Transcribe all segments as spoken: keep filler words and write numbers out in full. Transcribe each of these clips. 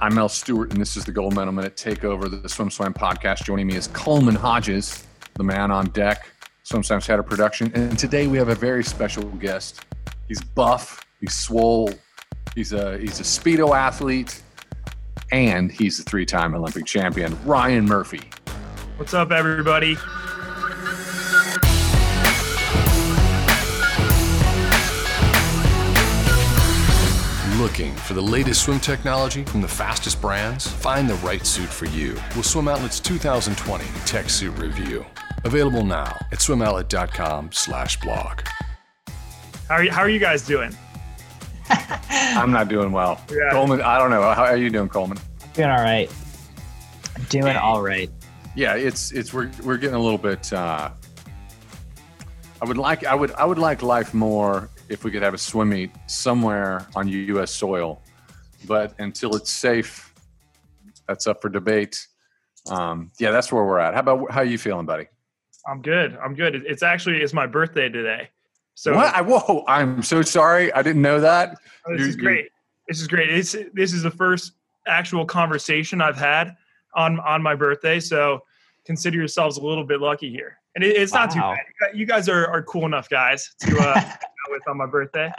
I'm Mel Stewart, and this is the Gold Medal Minute Takeover, the Swim Swam podcast. Joining me is Coleman Hodges, the man on deck, Swim Swam's head of production. And today we have a very special guest. He's buff, he's swole, he's a, he's a Speedo athlete, and he's a three-time Olympic champion, Ryan Murphy. What's up, everybody? Looking for the latest swim technology from the fastest brands? Find the right suit for you with Swim Outlet's two thousand twenty Tech Suit Review. Available now at swim outlet dot com slash blog. How are you, how are you guys doing? I'm not doing well. Yeah. Coleman, I don't know. How are you doing, Coleman? I'm doing all right. I'm doing hey. all right. Yeah, it's it's we're we're getting a little bit uh, I would like I would I would like life more if we could have a swim meet somewhere on U S soil, but until it's safe, that's up for debate. Um, yeah, that's where we're at. How about, how are you feeling, buddy? I'm good. I'm good. It's actually, it's my birthday today. So what? I, whoa, I'm so sorry. I didn't know that. Oh, this, is great. this is great. This is great. This is the first actual conversation I've had on, on my birthday. So consider yourselves a little bit lucky here. And it, it's not wow. too bad. You guys are, are cool enough guys to, uh, with on my birthday.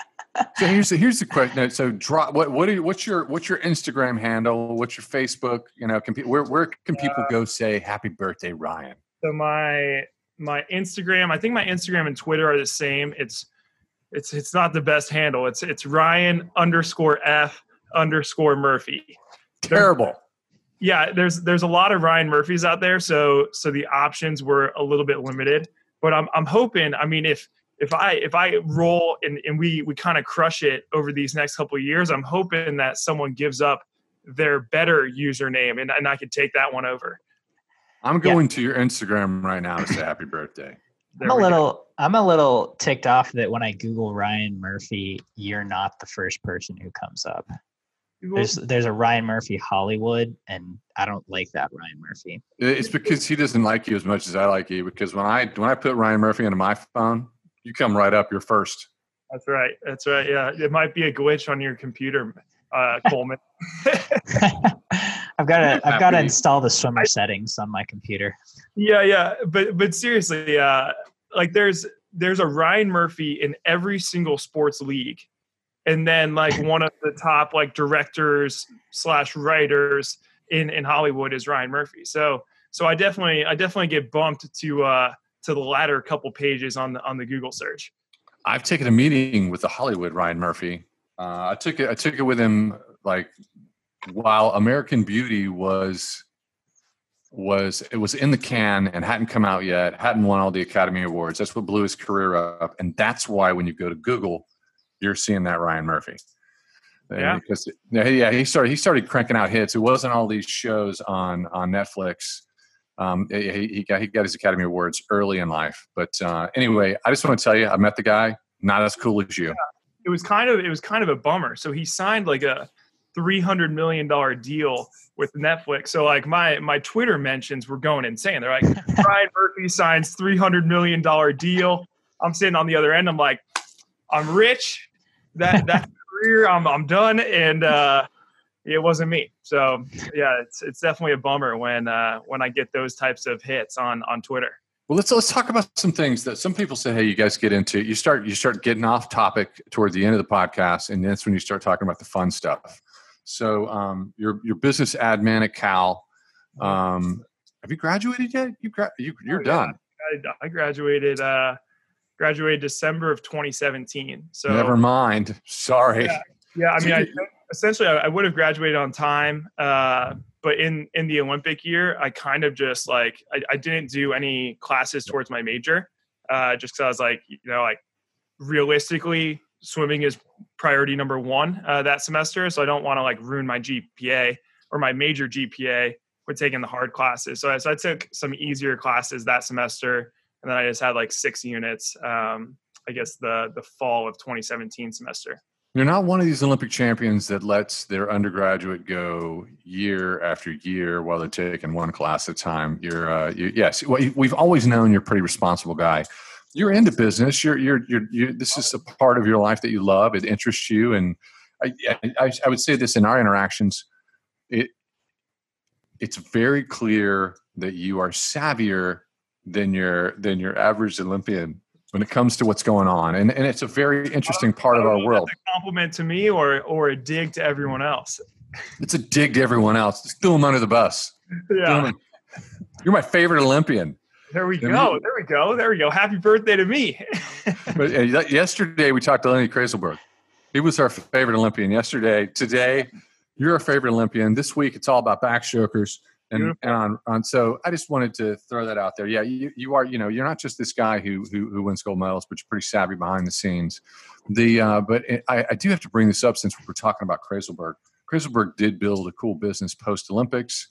So here's the here's the question. So drop what what you, what's your what's your Instagram handle? What's your Facebook? You know, can, where where can people uh, go say happy birthday, Ryan? So my my Instagram, I think my Instagram and Twitter are the same. It's it's it's not the best handle. It's it's Ryan underscore F underscore Murphy. Terrible. There's, yeah, there's there's a lot of Ryan Murphys out there. So so the options were a little bit limited. But I'm I'm hoping. I mean, if If I if I roll and, and we, we kind of crush it over these next couple of years, I'm hoping that someone gives up their better username and, and I could take that one over. I'm going yeah. to your Instagram right now to say happy birthday. There I'm a little go. I'm a little ticked off that when I Google Ryan Murphy, you're not the first person who comes up. There's there's a Ryan Murphy Hollywood, and I don't like that Ryan Murphy. It's because he doesn't like you as much as I like you, because when I when I put Ryan Murphy into my phone, you come right up. You're first. That's right. That's right. Yeah. It might be a glitch on your computer, uh, Coleman. I've got to, I've got to install the swimmer settings on my computer. Yeah. Yeah. But, but seriously, uh, like there's, there's a Ryan Murphy in every single sports league. And then like one of the top like directors slash writers in, in Hollywood is Ryan Murphy. So, so I definitely, I definitely get bumped to, uh, to the latter couple pages on the on the Google search. I've taken a meeting with the Hollywood Ryan Murphy. Uh, I took it. I took it with him. Like while American Beauty was was it was in the can and hadn't come out yet, hadn't won all the Academy Awards. That's what blew his career up, and that's why when you go to Google, you're seeing that Ryan Murphy. Yeah. And because yeah, he started he started cranking out hits. It wasn't all these shows on on Netflix. Um, he, he got he got his Academy Awards early in life, but uh, anyway, I just want to tell you, I met the guy. Not as cool as you. Yeah. It was kind of it was kind of a bummer. So he signed like a three hundred million dollar deal with Netflix. So like my my Twitter mentions were going insane. They're like, Ryan Murphy signs three hundred million dollar deal. I'm sitting on the other end. I'm like, I'm rich. That that career, I'm I'm done. And uh, it wasn't me. So yeah, it's it's definitely a bummer when uh, when I get those types of hits on, on Twitter. Well, let's let's talk about some things that some people say, hey, you guys get into you start you start getting off topic toward the end of the podcast, and that's when you start talking about the fun stuff. So um, your your business admin at Cal, um, have you graduated yet? You gra- you you're oh, yeah. done. I, I graduated uh, graduated December of twenty seventeen. So never mind. Sorry. Yeah, yeah I mean. I, Essentially, I would have graduated on time, uh, but in, in the Olympic year, I kind of just like, I, I didn't do any classes towards my major, uh, just because I was like, you know, like realistically, swimming is priority number one uh, that semester. So I don't want to like ruin my G P A or my major G P A with taking the hard classes. So I, so I took some easier classes that semester, and then I just had like six units, um, I guess, the the fall of twenty seventeen semester. You're not one of these Olympic champions that lets their undergraduate go year after year while they're taking one class at a time. You're, uh, you, yes, well, you, we've always known you're a pretty responsible guy. You're into business. You're, you're, you're, you're. This is a part of your life that you love. It interests you, and I, I, I would say this in our interactions: it it's very clear that you are savvier than your than your average Olympian when it comes to what's going on. And and it's a very interesting part of our world. That's a compliment to me or or a dig to everyone else. It's a dig to everyone else. Just throw them under the bus. Yeah. You're my favorite Olympian. There we and go. We, there we go. There we go. Happy birthday to me. But uh, yesterday we talked to Lenny Krayzelburg. He was our favorite Olympian yesterday. Today, you're our favorite Olympian. This week, it's all about backstrokers. And, and on, on, so I just wanted to throw that out there. Yeah, you, you are, you know, you're not just this guy who, who, who wins gold medals, but you're pretty savvy behind the scenes. The, uh, but it, I, I do have to bring this up since we're talking about Krayzelburg. Krayzelburg did build a cool business post-Olympics.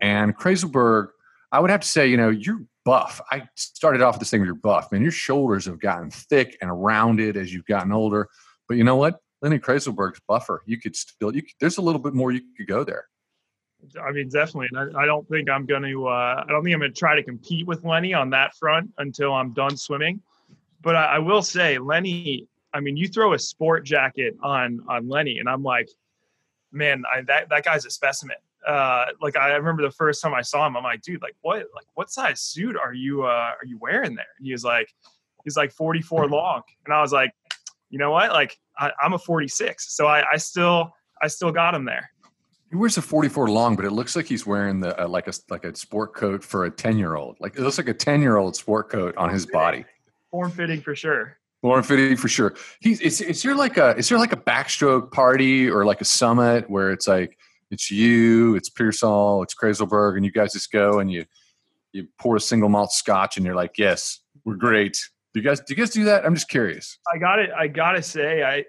And Krayzelburg, I would have to say, you know, you're buff. I started off with this thing with your buff. Man, your shoulders have gotten thick and rounded as you've gotten older. But you know what? Lenny Krayzelburg's buffer. You could still, you could, there's a little bit more you could go there. I mean, definitely. And I, I don't think I'm going to, uh, I don't think I'm going to try to compete with Lenny on that front until I'm done swimming. But I, I will say, Lenny, I mean, you throw a sport jacket on, on Lenny and I'm like, man, I, that, that guy's a specimen. Uh, like I remember the first time I saw him, I'm like, dude, like what, like what size suit are you, uh, are you wearing there? And he was like, he's like forty-four long. And I was like, you know what? Like I, I'm a forty-six. So I, I still, I still got him there. He wears a forty-four long, but it looks like he's wearing the, uh, like a, like a sport coat for a ten year old. Like it looks like a ten year old sport coat on his body. Form fitting for sure. Lauren Fitty, for sure. He's is, is there like a is there like a backstroke party or like a summit where it's like it's you, it's Peirsol, it's Krayzelburg, and you guys just go and you you pour a single malt scotch and you're like, yes, we're great. Do you guys do you guys do that? I'm just curious. I got it. I gotta say, I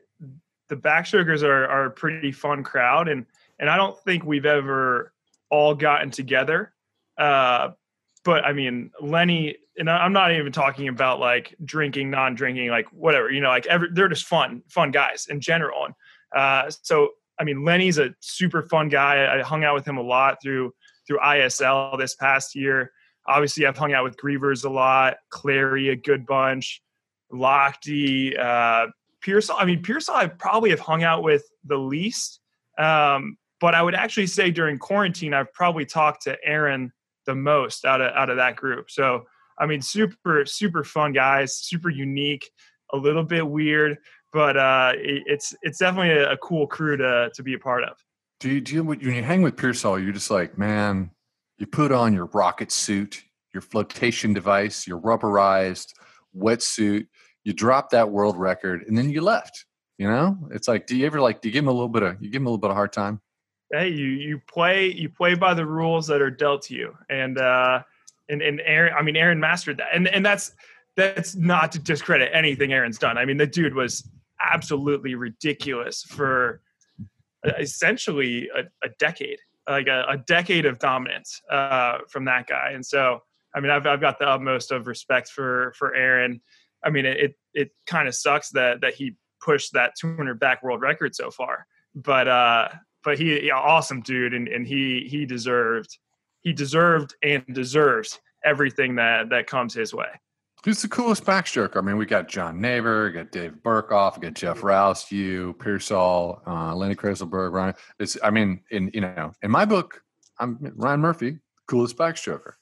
the backstrokers are are a pretty fun crowd, and and I don't think we've ever all gotten together. Uh, but I mean, Lenny. And I'm not even talking about like drinking, non-drinking, like whatever, you know, like every, they're just fun, fun guys in general. And, uh, so, I mean, Lenny's a super fun guy. I hung out with him a lot through, through I S L this past year. Obviously I've hung out with Grevers a lot, Clary, a good bunch, Lochte, uh, Peirsol. I mean, Peirsol I probably have hung out with the least. Um, but I would actually say during quarantine, I've probably talked to Aaron the most out of, out of that group. So, I mean, super, super fun guys, super unique, a little bit weird, but uh, it's it's definitely a, a cool crew to to be a part of. Do you, do you, when you hang with Peirsol, you're just like, man, you put on your rocket suit, your flotation device, your rubberized wetsuit, you drop that world record, and then you left, you know? It's like, do you ever like, do you give him a little bit of, you give him a little bit of hard time? Hey, you, you play, you play by the rules that are dealt to you. And, uh, And and Aaron, I mean, Aaron mastered that, and and that's that's not to discredit anything Aaron's done. I mean, the dude was absolutely ridiculous for essentially a, a decade, like a, a decade of dominance uh, from that guy. And so, I mean, I've I've got the utmost of respect for for Aaron. I mean, it it, it kind of sucks that that he pushed that two hundred back world record so far, but uh, but he yeah, awesome dude, and and he he deserved. He deserved and deserves everything that, that comes his way. Who's the coolest backstroker? I mean, we got John Naber, we got Dave Berkoff, we got Jeff Rouse, you, Peirsol, uh, Lenny Krayzelburg, Ryan. It's, I mean, in you know, in my book, I'm Ryan Murphy, coolest backstroker.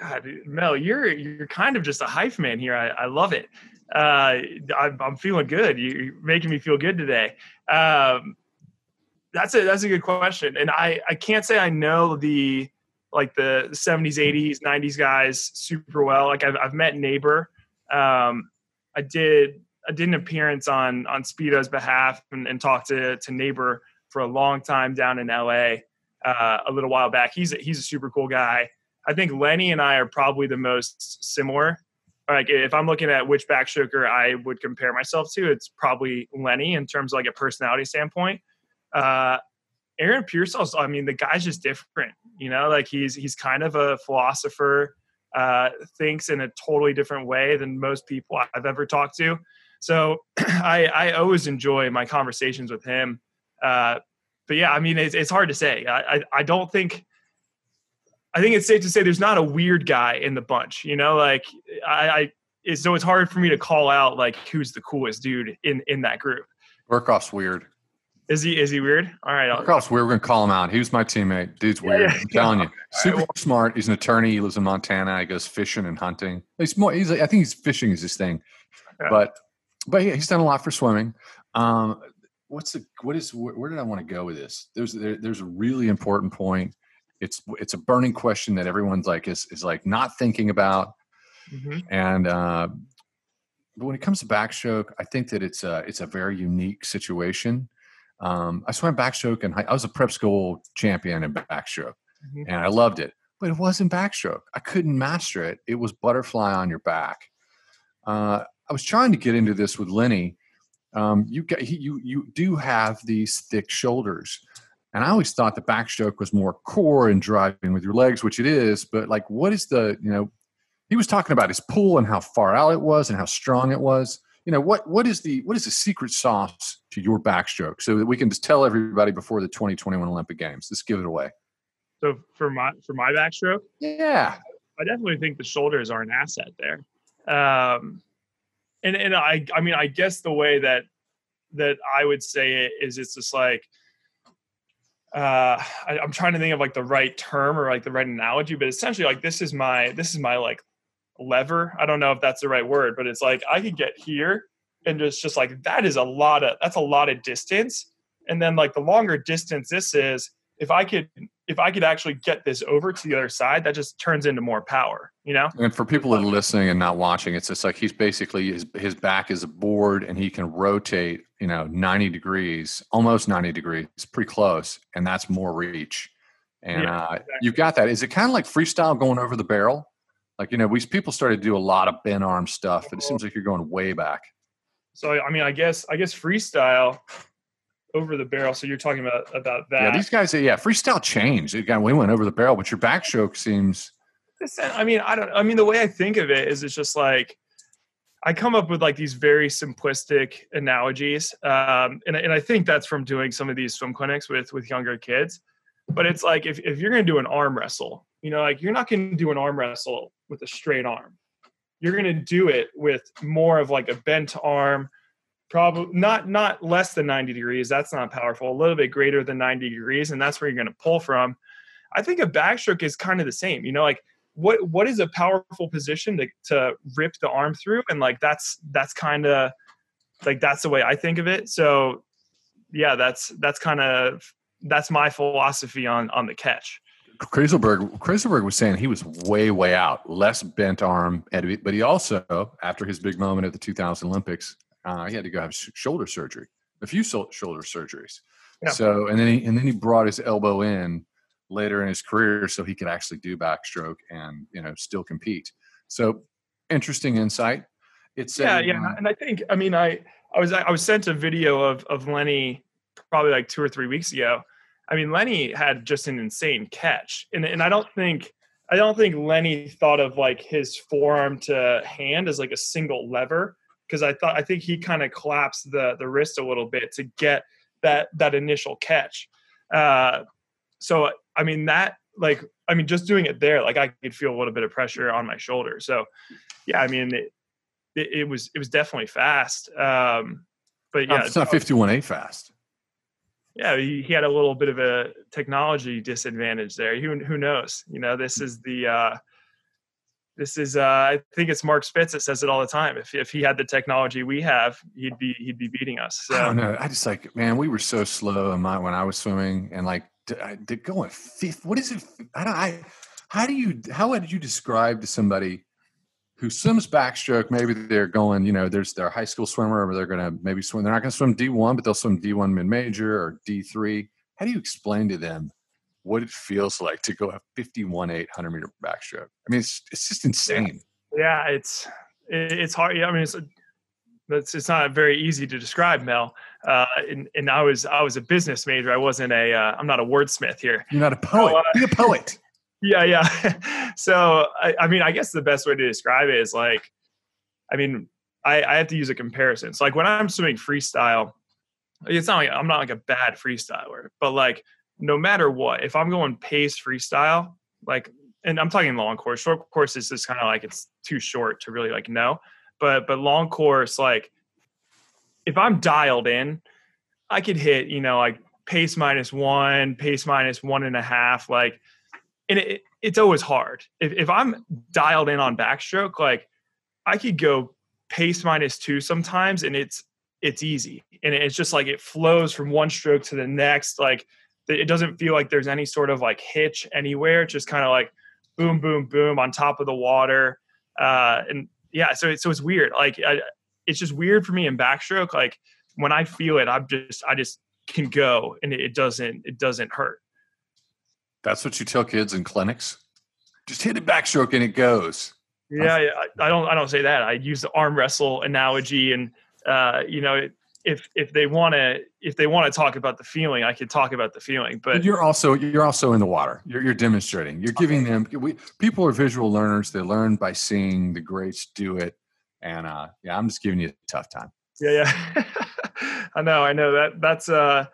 God, Mel, you're you're kind of just a hype man here. I, I love it. Uh, I'm, I'm feeling good. You're making me feel good today. Um, that's a that's a good question, and I I can't say I know the. like the seventies, eighties, nineties guys super well. Like I've, I've met Naber. Um, I did, I did an appearance on, on Speedo's behalf and, and talked to, to Naber for a long time down in L A uh, a little while back. He's a, he's a super cool guy. I think Lenny and I are probably the most similar. Like if I'm looking at which backstroker I would compare myself to, it's probably Lenny in terms of like a personality standpoint. Uh, Aaron Peirsol, I mean, the guy's just different, you know, like he's, he's kind of a philosopher, uh, thinks in a totally different way than most people I've ever talked to. So I, I always enjoy my conversations with him. Uh, but yeah, I mean, it's, it's hard to say. I, I, I don't think, I think it's safe to say there's not a weird guy in the bunch, you know, like I, I it's, so it's hard for me to call out like, who's the coolest dude in, in that group. Berkoff's weird. Is he is he weird? All right. Of course, we were going to call him out. He was my teammate. Dude's weird. Yeah, yeah. I'm telling you. Okay. Super right, well, smart. He's an attorney. He lives in Montana. He goes fishing and hunting. He's more. He's. I think he's fishing is his thing. Yeah. But but yeah, he's done a lot for swimming. Um, what's the what is where, where did I want to go with this? There's there, there's a really important point. It's it's a burning question that everyone's like is is like not thinking about. Mm-hmm. And uh, but when it comes to backstroke, I think that it's a it's a very unique situation. Um, I swam backstroke and I was a prep school champion in backstroke, mm-hmm. and I loved it, but it wasn't backstroke. I couldn't master it. It was butterfly on your back. Uh, I was trying to get into this with Lenny. Um, you get, he, you, you do have these thick shoulders, and I always thought the backstroke was more core and driving with your legs, which it is, but like, what is the, you know, he was talking about his pull and how far out it was and how strong it was. You know, what, what is the, what is the secret sauce to your backstroke so that we can just tell everybody before the twenty twenty-one Olympic Games? Let's give it away. So for my, for my backstroke? Yeah. I definitely think the shoulders are an asset there. Um, and, and I, I mean, I guess the way that, that I would say it is it's just like, uh, I, I'm trying to think of like the right term or like the right analogy, but essentially like, this is my, this is my like lever. I don't know if that's the right word, but it's like, I could get here and just, just like, that is a lot of, that's a lot of distance. And then like the longer distance this is, if I could, if I could actually get this over to the other side, that just turns into more power, you know? And for people that are listening and not watching, it's just like, he's basically, his, his back is a board and he can rotate, you know, ninety degrees, almost ninety degrees. It's pretty close. And that's more reach. And yeah, uh, exactly. You've got that. Is it kind of like freestyle going over the barrel? Like, you know, we people started to do a lot of bent arm stuff, but it seems like you're going way back. So, I mean, I guess, I guess freestyle over the barrel. So you're talking about, about that. Yeah, these guys, yeah, freestyle changed. It got, we went over the barrel, but your backstroke seems. I mean, I don't, I mean, the way I think of it is it's just like, I come up with like these very simplistic analogies. Um, and, and I think that's from doing some of these swim clinics with, with younger kids, but it's like, if, if you're going to do an arm wrestle, you know, like you're not going to do an arm wrestle with a straight arm. You're going to do it with more of like a bent arm, probably not, not less than ninety degrees. That's not powerful, a little bit greater than ninety degrees. And that's where you're going to pull from. I think a backstroke is kind of the same, you know, like what, what is a powerful position to, to rip the arm through? And like, that's, that's kind of like, that's the way I think of it. So yeah, that's, that's kind of, that's my philosophy on, on the catch. Krayzelburg, Krayzelburg was saying he was way, way out, less bent arm, but he also, after his big moment at the two thousand Olympics, uh, he had to go have sh- shoulder surgery, a few so- shoulder surgeries. Yeah. So, and then he, and then he brought his elbow in later in his career so he could actually do backstroke and, you know, still compete. So interesting insight. It's yeah, a, yeah. And I think, I mean, I, I was, I was sent a video of, of Lenny probably like two or three weeks ago. I mean, Lenny had just an insane catch, and and I don't think I don't think Lenny thought of like his forearm to hand as like a single lever, because I thought I think he kind of collapsed the the wrist a little bit to get that that initial catch. Uh, so I mean that like I mean just doing it there, like I could feel a little bit of pressure on my shoulder. So yeah, I mean it it, it was it was definitely fast, um, but yeah, it's not fifty-one A fast. Yeah, he, he had a little bit of a technology disadvantage there. Who who knows? You know, this is the uh, this is uh, I think it's Mark Spitz that says it all the time. If if he had the technology we have, he'd be he'd be beating us. So. I don't know. I just like man, we were so slow in my, when I was swimming, and like to go in fifth. What is it? I don't. I how do you how would you describe to somebody who swims backstroke, maybe they're going, you know, there's their high school swimmer or they're going to maybe swim. They're not going to swim D one, but they'll swim D one mid-major or D three. How do you explain to them what it feels like to go a fifty-one eight hundred meter backstroke? I mean, it's it's just insane. Yeah, it's it's hard. I mean, it's it's, it's not very easy to describe, Mel. Uh, and, and I was I was a business major. I wasn't a uh, – I'm not a wordsmith here. You're not a poet. So, uh, Be a poet. Yeah, yeah. So, I, I mean, I guess the best way to describe it is like, I mean, I, I have to use a comparison. So, like when I'm swimming freestyle, it's not like I'm not like a bad freestyler, but like no matter what, if I'm going pace freestyle, like, and I'm talking long course, short course is just kind of like it's too short to really like know, but but long course, like if I'm dialed in, I could hit, you know, like pace minus one, pace minus one and a half. Like, and it, it's always hard. If, if I'm dialed in on backstroke, like I could go pace minus two sometimes, and it's, it's easy. And it's just like, it flows from one stroke to the next. Like it doesn't feel like there's any sort of like hitch anywhere. It's just kind of like boom, boom, boom on top of the water. Uh, and yeah, so it's, so it's weird. Like I, it's just weird for me in backstroke. Like when I feel it, I'm just, I just can go, and it doesn't, it doesn't hurt. That's what you tell kids in clinics. Just hit a backstroke and it goes. Yeah. I, I don't, I don't say that. I use the arm wrestle analogy, and, Uh, you know, if if they want to if they want to talk about the feeling, I could talk about the feeling. But you're also you're also in the water. You're you're demonstrating. You're giving them. We, people are visual learners. They learn by seeing the greats do it. And uh, yeah, I'm just giving you a tough time. Yeah, yeah. I know, I know that that's uh,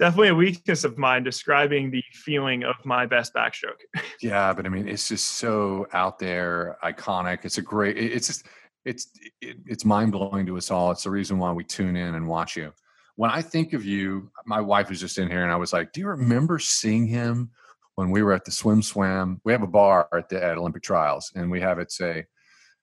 definitely a weakness of mine. Describing the feeling of my best backstroke. Yeah, but I mean, it's just so out there, iconic. It's a great. It's just. It's it, it's mind-blowing to us all. It's the reason why we tune in and watch you. When I think of you, my wife was just in here, and I was like, do you remember seeing him when we were at the Swim Swam? We have a bar at the at Olympic Trials, and we have it say,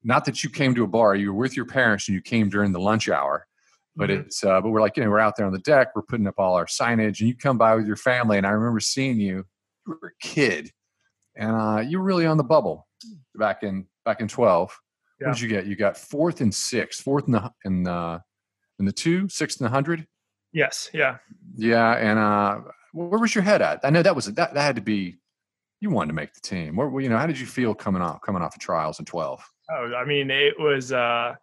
not that you came to a bar, you were with your parents, and you came during the lunch hour. But mm-hmm. it's uh, but we're like, you know, we're out there on the deck. We're putting up all our signage, and you come by with your family, and I remember seeing you. You were a kid, and uh, you were really on the bubble back in back in twelve. Yeah. What did you get? You got fourth and sixth, fourth in the in the in the two, sixth in the hundred. Yes. Yeah. Yeah. And uh, where was your head at? I know that was that that had to be. You wanted to make the team. Where you know how did you feel coming off coming off of trials in twelve? Oh, I mean, it was. Uh,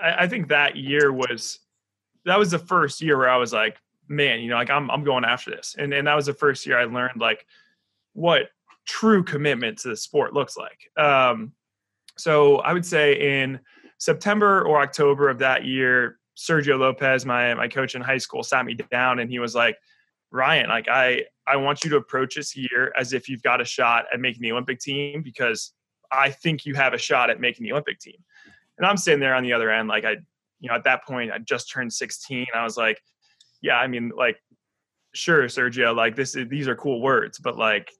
I, I think that year was that was the first year where I was like, man, you know, like I'm I'm going after this, and and that was the first year I learned like what true commitment to the sport looks like. Um, So I would say in September or October of that year, Sergio Lopez, my my coach in high school, sat me down and he was like, Ryan, like I, I want you to approach this year as if you've got a shot at making the Olympic team, because I think you have a shot at making the Olympic team. And I'm sitting there on the other end, like I, you know, at that point I just turned sixteen. I was like, yeah, I mean, like, sure, Sergio, like this is, these are cool words, but like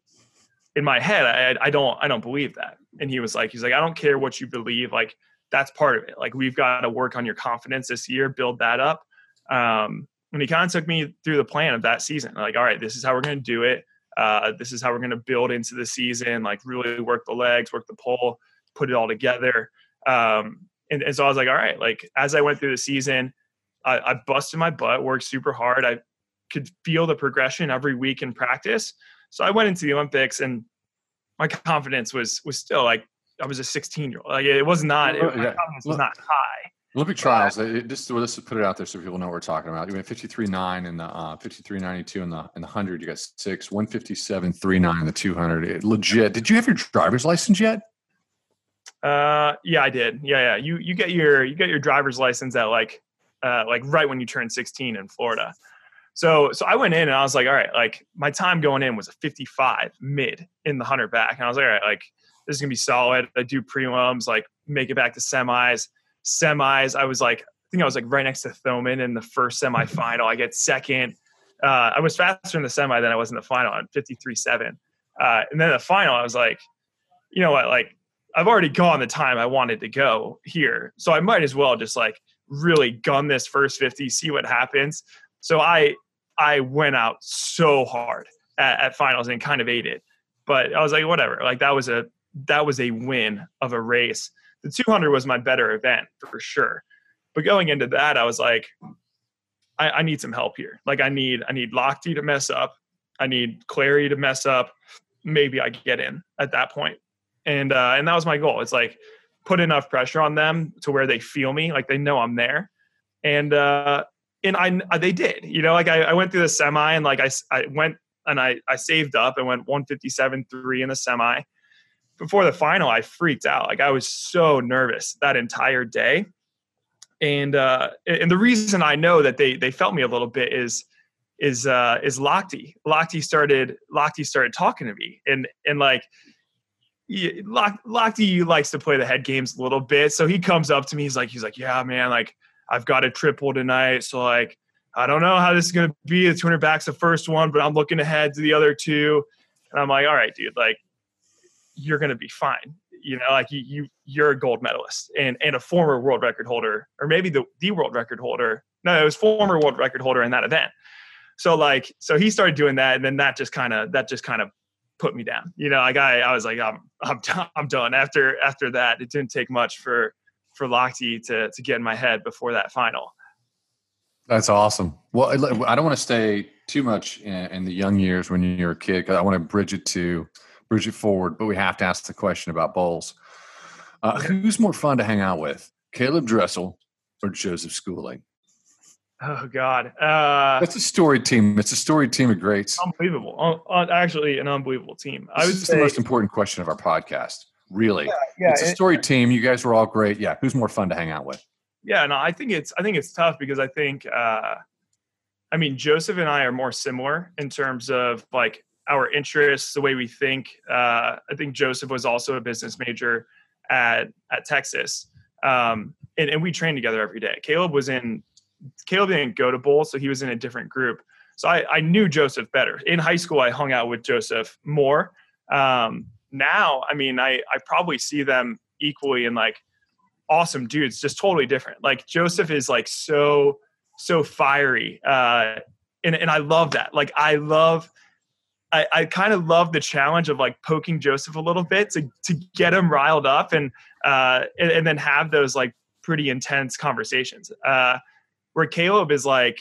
in my head, I, I don't, I don't believe that. And he was like, he's like, I don't care what you believe. Like that's part of it. Like we've got to work on your confidence this year, build that up. Um, and he kind of took me through the plan of that season. Like, all right, this is how we're going to do it. Uh, this is how we're going to build into the season. Like really work the legs, work the pull, put it all together. Um, and, and so I was like, all right, like as I went through the season, I, I busted my butt, worked super hard. I could feel the progression every week in practice. So I went into the Olympics and my confidence was was still like I was a sixteen year old. Like it was not. It, my yeah. confidence was not high. Olympic trials. Uh, it, this let's put it out there so people know what we're talking about. You went fifty-three nine in the uh, fifty-three ninety-two in the in the hundred. You got six one fifty-seven thirty-nine in the two hundred. It, legit. Did you have your driver's license yet? Uh, yeah, I did. Yeah, yeah. You you get your you get your driver's license at like uh like right when you turn sixteen in Florida. So, so I went in and I was like, all right, like my time going in was a fifty-five mid in the one hundred back. And I was like, all right, like this is going to be solid. I do prelims, like make it back to semis, semis. I was like, I think I was like right next to Thoman in the first semifinal. I get second. Uh, I was faster in the semi than I was in the final on fifty-three seven. Uh, and then the final, I was like, you know what? Like I've already gone the time I wanted to go here. So I might as well just like really gun this first fifty, see what happens. So I, I went out so hard at, at finals and kind of ate it, but I was like, whatever. Like that was a, that was a win of a race. The two hundred was my better event for sure. But going into that, I was like, I, I need some help here. Like I need, I need Lochte to mess up. I need Clary to mess up. Maybe I get in at that point. And, uh, and that was my goal. It's like put enough pressure on them to where they feel me, like they know I'm there. And, uh, And I, they did, you know, like I, I went through the semi and like I, I went and I, I saved up and went one fifty-seven three in the semi. Before the final, I freaked out. Like I was so nervous that entire day. And, uh, and the reason I know that they, they felt me a little bit is, is, uh, is Lochte. Lochte started, Lochte started talking to me and, and like, Lochte likes to play the head games a little bit. So he comes up to me. He's like, he's like, yeah, man, like, I've got a triple tonight. So like, I don't know how this is going to be. The two hundred back's the first one, but I'm looking ahead to the other two. And I'm like, all right, dude, like, you're going to be fine. You know, like you, you, you're a gold medalist and, and a former world record holder, or maybe the, the world record holder. No, it was former world record holder in that event. So like, so he started doing that. And then that just kind of, that just kind of put me down. You know, like I, I was like, I'm, I'm done. I'm done after, after that. It didn't take much for, for Lochte to, to get in my head before that final. That's awesome. Well, I don't want to stay too much in, in the young years when you're a kid, because I want to bridge it to bridge it forward, but we have to ask the question about Bolles. Uh, who's more fun to hang out with, Caeleb Dressel or Joseph Schooling? Oh God, uh, that's a storied team. It's a storied team of greats. Unbelievable, un- un- actually, an unbelievable team. I would this is say- the most important question of our podcast. Really, yeah, yeah, it's a storied it- team. You guys were all great. Yeah, who's more fun to hang out with? Yeah, no, I think it's I think it's tough because I think, uh, I mean, Joseph and I are more similar in terms of like our interests, the way we think. Uh, I think Joseph was also a business major at at Texas, um, and, and we trained together every day. Caeleb was in Caeleb didn't go to Bolles, so he was in a different group. So I, I knew Joseph better in high school. I hung out with Joseph more. Um, now, I mean, I I probably see them equally in like. Awesome dudes, just totally different. Like Joseph is like so, so fiery. Uh, and, and I love that. Like I love, I, I kind of love the challenge of like poking Joseph a little bit to, to get him riled up and, uh, and, and then have those like pretty intense conversations. Uh, where Caeleb is like,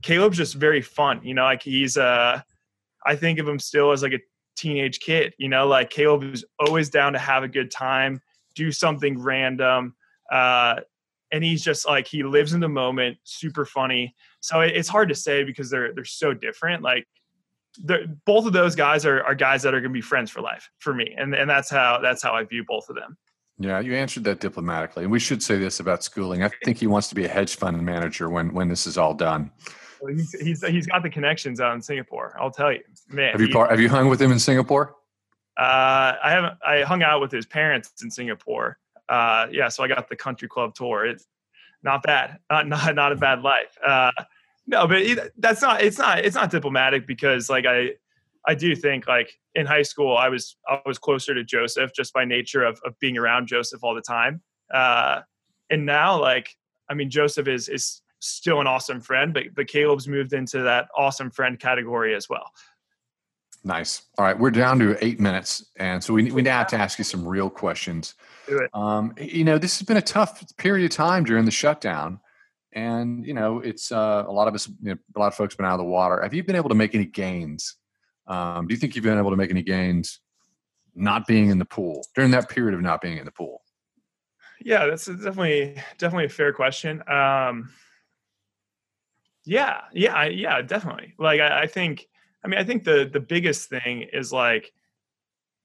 Caleb's just very fun. You know, like he's, uh, I think of him still as like a teenage kid, you know, like Caeleb is always down to have a good time. Do something random. Uh, and he's just like, he lives in the moment, super funny. So it, it's hard to say because they're, they're so different. Like they're, both of those guys are, are guys that are going to be friends for life for me. And and that's how, that's how I view both of them. Yeah. You answered that diplomatically. And we should say this about Schooling. I think he wants to be a hedge fund manager when, when this is all done. Well, he's, he's, he's got the connections out in Singapore. I'll tell you, man. Have you, he, par- have you hung with him in Singapore? Uh, I haven't, I hung out with his parents in Singapore. Uh, yeah. So I got the country club tour. It's not bad. Not, not, not a bad life. Uh, no, but it, that's not, it's not, it's not diplomatic because like, I, I do think like in high school, I was, I was closer to Joseph just by nature of, of being around Joseph all the time. Uh, and now like, I mean, Joseph is, is still an awesome friend, but, but Caleb's moved into that awesome friend category as well. Nice. All right. We're down to eight minutes. And so we, we now have to ask you some real questions. Do it. Um, you know, this has been a tough period of time during the shutdown. And, you know, it's uh, a lot of us, you know, a lot of folks been out of the water. Have you been able to make any gains? Um, do you think you've been able to make any gains not being in the pool during that period of not being in the pool? Yeah, that's definitely, definitely a fair question. Um, yeah, yeah, yeah, definitely. Like, I, I think, I mean, I think the the biggest thing is like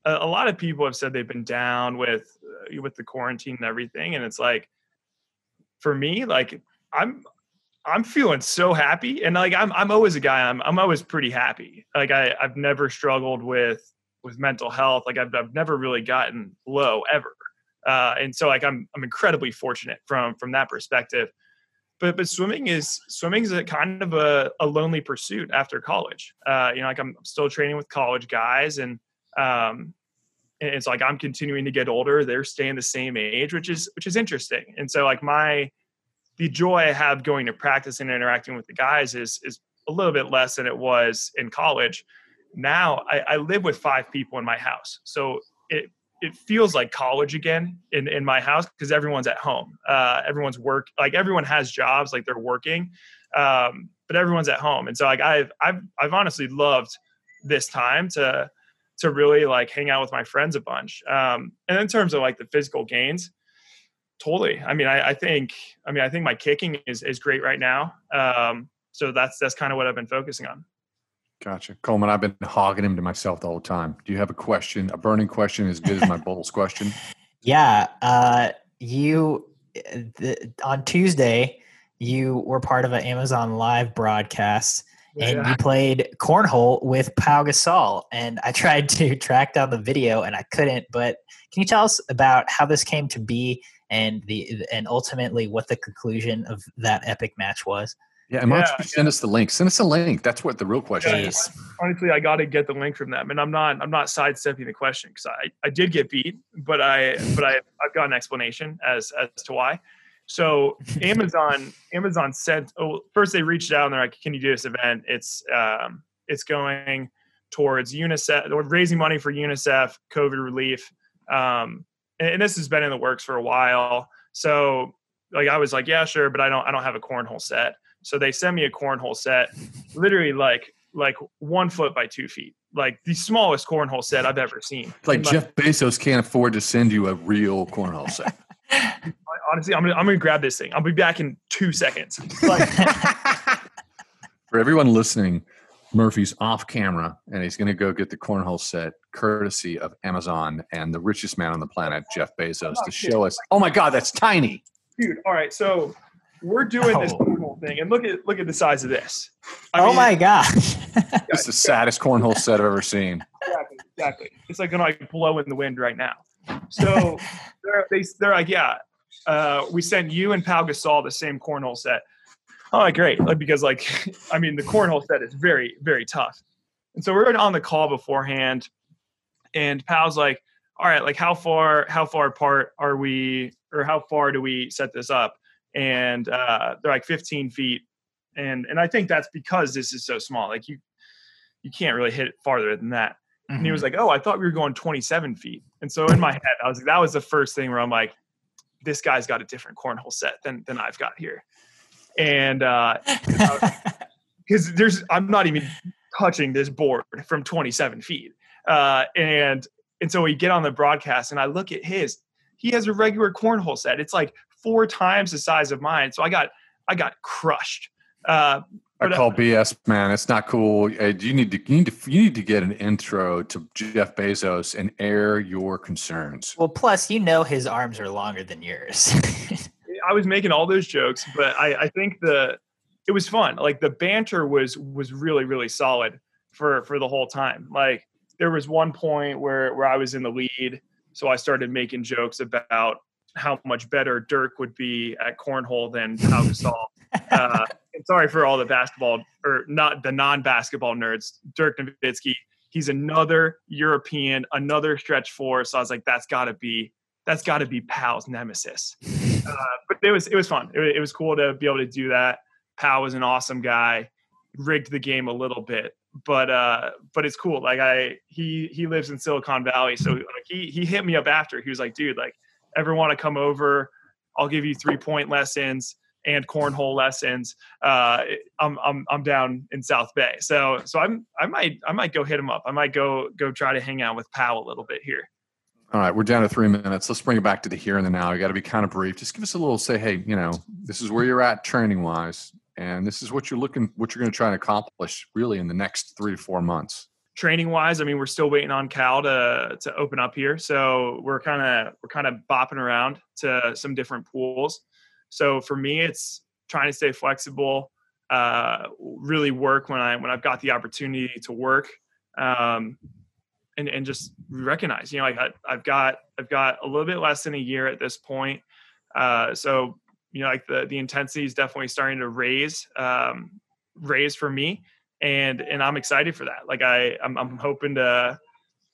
a, a lot of people have said they've been down with uh, with the quarantine and everything, and it's like for me, like I'm I'm feeling so happy, and like I'm I'm always a guy I'm I'm always pretty happy. Like I I've never struggled with with mental health. Like I've I've never really gotten low ever, uh, and so like I'm I'm incredibly fortunate from from that perspective. But but swimming is swimming is a kind of a, a lonely pursuit after college. Uh, you know, like I'm still training with college guys, and um, and it's like I'm continuing to get older. They're staying the same age, which is which is interesting. And so like my the joy I have going to practice and interacting with the guys is is a little bit less than it was in college. Now I, I live with five people in my house, so it it feels like college again in, in my house because everyone's at home. Uh, everyone's work, like everyone has jobs, like they're working, um, but everyone's at home. And so like I've, I've, I've honestly loved this time to, to really like hang out with my friends a bunch. Um, and in terms of like the physical gains, totally. I mean, I, I think, I mean, I think my kicking is, is great right now. Um, so that's, that's kind of what I've been focusing on. Gotcha. Coleman, I've been hogging him to myself the whole time. Do you have a question, a burning question as good as my Bolles question? Yeah. Uh, you, the, on Tuesday, you were part of an Amazon live broadcast and yeah. You played cornhole with Pau Gasol. And I tried to track down the video and I couldn't, but can you tell us about how this came to be and the, and ultimately what the conclusion of that epic match was? Yeah, and why don't you send us the link? Send us a link. That's what the real question yeah, is. Honestly, I got to get the link from them, and I'm not. I'm not sidestepping the question because I, I did get beat, but I but I I've got an explanation as as to why. So Amazon Amazon sent. Oh, first they reached out and they're like, "Can you do this event? It's um it's going towards UNICEF or raising money for UNICEF COVID relief. Um, and, and this has been in the works for a while. So like I was like, yeah, sure, but I don't I don't have a cornhole set." So they send me a cornhole set, literally like like one foot by two feet, like the smallest cornhole set I've ever seen. Like and Jeff like, Bezos can't afford to send you a real cornhole set. Honestly, I'm gonna I'm gonna grab this thing. I'll be back in two seconds. Like, for everyone listening, Murphy's off camera and he's gonna go get the cornhole set, courtesy of Amazon and the richest man on the planet, Jeff Bezos, to show us. Oh my God, that's tiny, dude. All right, so we're doing oh. this cornhole thing, and look at look at the size of this. I oh mean, my gosh! It's the saddest cornhole set I've ever seen. Exactly, exactly. It's like gonna like blow in the wind right now. So they're, they they're like, yeah, uh, we sent you and Pau Gasol the same cornhole set. Oh, like, great! Like because like I mean the cornhole set is very very tough, and so we were on the call beforehand, and Pau's like, all right, like how far how far apart are we, or how far do we set this up? And uh, they're like fifteen feet. And and I think that's because this is so small. Like you you can't really hit it farther than that. Mm-hmm. And he was like, oh, I thought we were going twenty-seven feet. And so in my head, I was like, that was the first thing where I'm like, this guy's got a different cornhole set than than I've got here. And uh, because there's, I'm not even touching this board from twenty-seven feet. Uh, and and so we get on the broadcast and I look at his, he has a regular cornhole set. It's like four times the size of mine. So I got, I got crushed. Uh, I call I, B S, man. It's not cool. You need to, you need to, you need to get an intro to Jeff Bezos and air your concerns. Well, plus, you know, his arms are longer than yours. I was making all those jokes, but I, I think the, it was fun. Like the banter was, was really, really solid for, for the whole time. Like there was one point where, where I was in the lead. So I started making jokes about how much better Dirk would be at cornhole than Pau Gasol. Uh, and sorry for all the basketball, or not the non-basketball nerds. Dirk Nowitzki, he's another European, another stretch four. So I was like, that's got to be that's got to be Pau's nemesis. Uh, but it was it was fun. It, it was cool to be able to do that. Pau was an awesome guy. Rigged the game a little bit, but uh, but it's cool. Like I he he lives in Silicon Valley, so like, he he hit me up after. He was like, dude, like, ever want to come over, I'll give you three-point lessons and cornhole lessons. Uh, I'm I'm I'm down in South Bay, so so I'm I might I might go hit him up. I might go go try to hang out with Pau a little bit here. All right, we're down to three minutes. Let's bring it back to the here and the now. You got to be kind of brief. Just give us a little say. Hey, you know, this is where you're at training wise, and this is what you're looking, what you're going to try and accomplish really in the next three to four months. Training wise, I mean, we're still waiting on Cal to to open up here, so we're kind of we're kind of bopping around to some different pools. So for me, it's trying to stay flexible, uh, really work when I when I've got the opportunity to work, um, and and just recognize, you know, like I, I've got I've got a little bit less than a year at this point, uh, so you know, like the the intensity is definitely starting to raise um, raise for me. And, and I'm excited for that. Like I, I'm, I'm hoping to,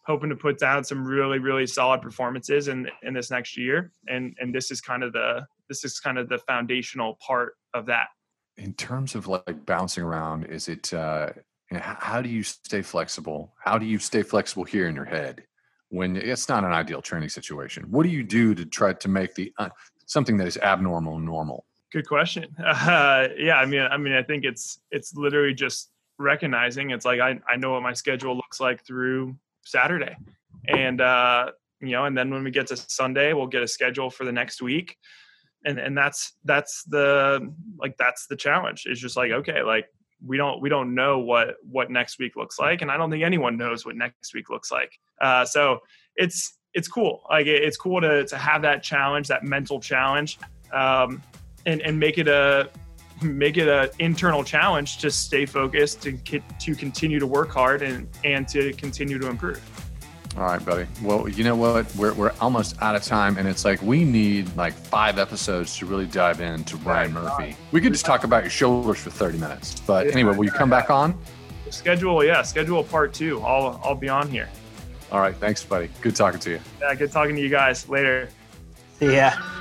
hoping to put down some really, really solid performances in, in this next year. And, and this is kind of the, this is kind of the foundational part of that. In terms of like bouncing around, is it, uh, you know, how do you stay flexible? How do you stay flexible here in your head when it's not an ideal training situation? What do you do to try to make the, uh, something that is abnormal normal? Good question. Uh, yeah. I mean, I mean, I think it's, it's literally just recognizing it's like I, I know what my schedule looks like through Saturday, and uh you know, and then when we get to Sunday, we'll get a schedule for the next week, and and that's that's the like that's the challenge. It's just like, okay, like we don't we don't know what what next week looks like, and I don't think anyone knows what next week looks like. Uh, so it's it's cool. Like it, it's cool to to have that challenge, that mental challenge, um, and and make it a. make it an internal challenge to stay focused, to to continue to work hard, and, and to continue to improve. All right, buddy. Well, you know what? We're we're almost out of time, and it's like we need like five episodes to really dive into Ryan Murphy. We could just talk about your shoulders for thirty minutes. But anyway, will you come back on? Schedule, yeah, schedule part two. I'll I'll be on here. All right, thanks, buddy. Good talking to you. Yeah, good talking to you guys. Later. See ya.